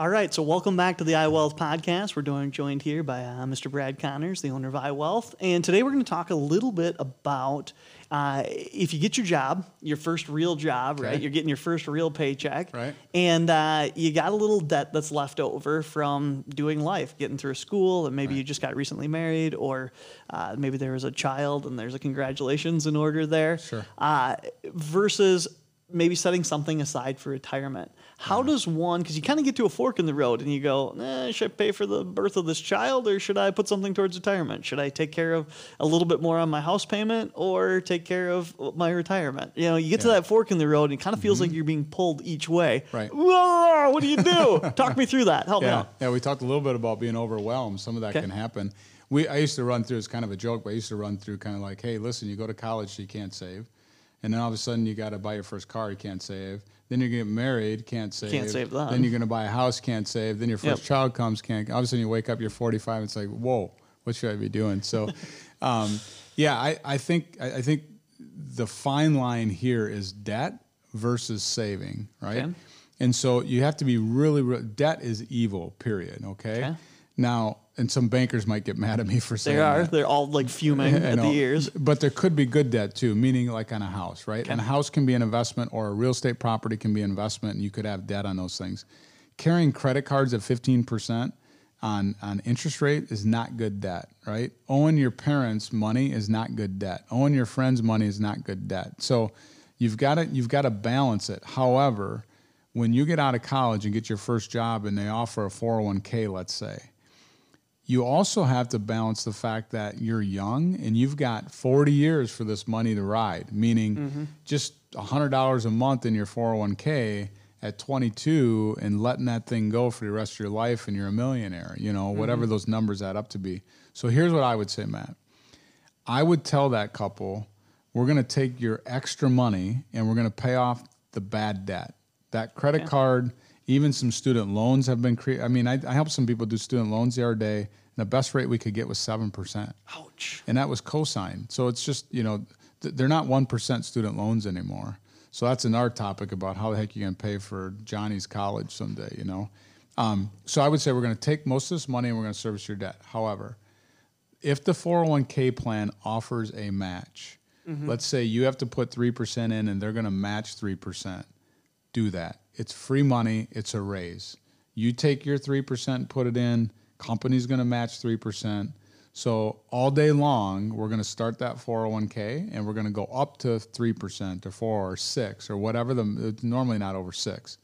All right, so welcome back to the iWealth podcast. We're joined here by Mr. Brad Connors, the owner of iWealth. And today we're going to talk a little bit about if you get your job, your first real job, right? You're getting your first real paycheck. Right. And you got a little debt that's left over from doing life, getting through school, and maybe you just got recently married, or maybe there was a child and there's a congratulations in order there. Sure. Versus maybe setting something aside for retirement. How does one, because you kind of get to a fork in the road and you go, should I pay for the birth of this child, or should I put something towards retirement? Should I take care of a little bit more on my house payment, or take care of my retirement? You know, you get to that fork in the road and it kind of feels like you're being pulled each way. Right. Whoa, what do you do? Talk me through that. Help me out. Yeah, we talked a little bit about being overwhelmed. Some of that can happen. I used to run through, it's kind of a joke, but I used to run through kind of like, hey, listen, you go to college, so you can't save. And then all of a sudden you got to buy your first car, you can't save. Then you're going to get married, can't save. Can't save that. Then you're going to buy a house, can't save. Then your first child comes, can't. All of a sudden you wake up, you're 45, and it's like, whoa, what should I be doing? So, I think the fine line here is debt versus saving, right? Okay. And so you have to be really, debt is evil, period, okay? Now, and some bankers might get mad at me for saying that. They're all like fuming at the ears. But there could be good debt too, meaning like on a house, right? Okay. And a house can be an investment, or a real estate property can be an investment, and you could have debt on those things. Carrying credit cards at 15% on interest rate is not good debt, right? Owing your parents' money is not good debt. Owing your friends' money is not good debt. So you've got to balance it. However, when you get out of college and get your first job and they offer a 401k, let's say, you also have to balance the fact that you're young and you've got 40 years for this money to ride, meaning just $100 a month in your 401k at 22 and letting that thing go for the rest of your life, and you're a millionaire, whatever those numbers add up to be. So here's what I would say, Matt. I would tell that couple, we're going to take your extra money and we're going to pay off the bad debt, that credit card. Even some student loans have been created. I mean, I helped some people do student loans the other day, and the best rate we could get was 7%. Ouch. And that was co-signed. So it's just, they're not 1% student loans anymore. So that's another topic about how the heck you're going to pay for Johnny's college someday, So I would say we're going to take most of this money and we're going to service your debt. However, if the 401k plan offers a match, let's say you have to put 3% in and they're going to match 3%, do that. It's free money. It's a raise. You take your 3%, put it in. Company's going to match 3%. So all day long, we're going to start that 401k, and we're going to go up to 3% or 4 or 6 or whatever. It's normally not over 6.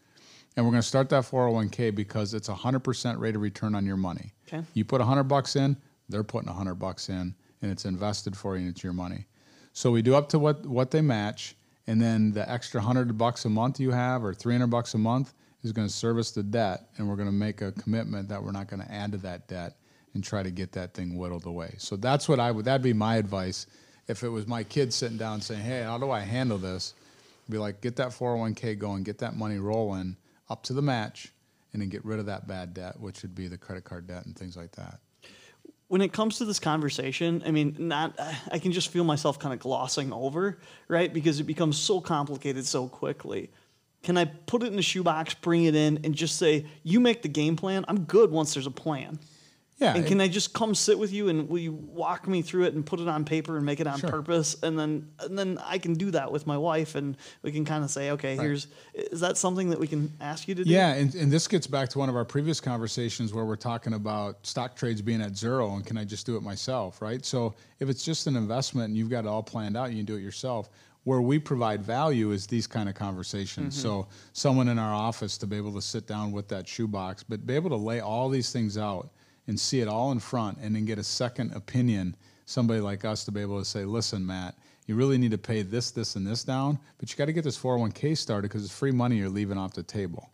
And we're going to start that 401k because it's 100% rate of return on your money. Okay. You put $100 in, they're putting $100 in, and it's invested for you, and it's your money. So we do up to what they match. And then the extra $100 a month you have, or $300 a month, is going to service the debt, and we're going to make a commitment that we're not going to add to that debt and try to get that thing whittled away. So that's what that'd be my advice. If it was my kid sitting down saying, hey, how do I handle this? I'd be like, get that 401k going, get that money rolling up to the match, and then get rid of that bad debt, which would be the credit card debt and things like that. When it comes to this conversation, I mean, I can just feel myself kind of glossing over, right? Because it becomes so complicated so quickly. Can I put it in a shoebox, bring it in, and just say, you make the game plan? I'm good once there's a plan. Yeah. And can I just come sit with you, and will you walk me through it and put it on paper and make it on purpose? And then I can do that with my wife, and we can kind of say, okay, is that something that we can ask you to do? Yeah, and this gets back to one of our previous conversations where we're talking about stock trades being at zero, and can I just do it myself, right? So if it's just an investment and you've got it all planned out, you can do it yourself. Where we provide value is these kind of conversations. So someone in our office to be able to sit down with that shoebox, but be able to lay all these things out and see it all in front, and then get a second opinion, somebody like us to be able to say, listen, Matt, you really need to pay this, this, and this down, but you got to get this 401k started because it's free money you're leaving off the table.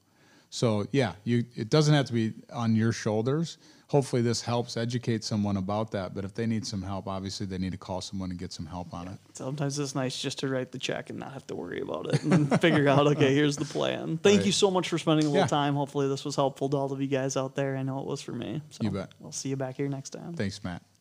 So yeah, it doesn't have to be on your shoulders. Hopefully this helps educate someone about that, but if they need some help, obviously they need to call someone and get some help on it. Sometimes it's nice just to write the check and not have to worry about it and figure out, okay, here's the plan. Thank you so much for spending a little time. Hopefully this was helpful to all of you guys out there. I know it was for me. So you bet. We'll see you back here next time. Thanks, Matt.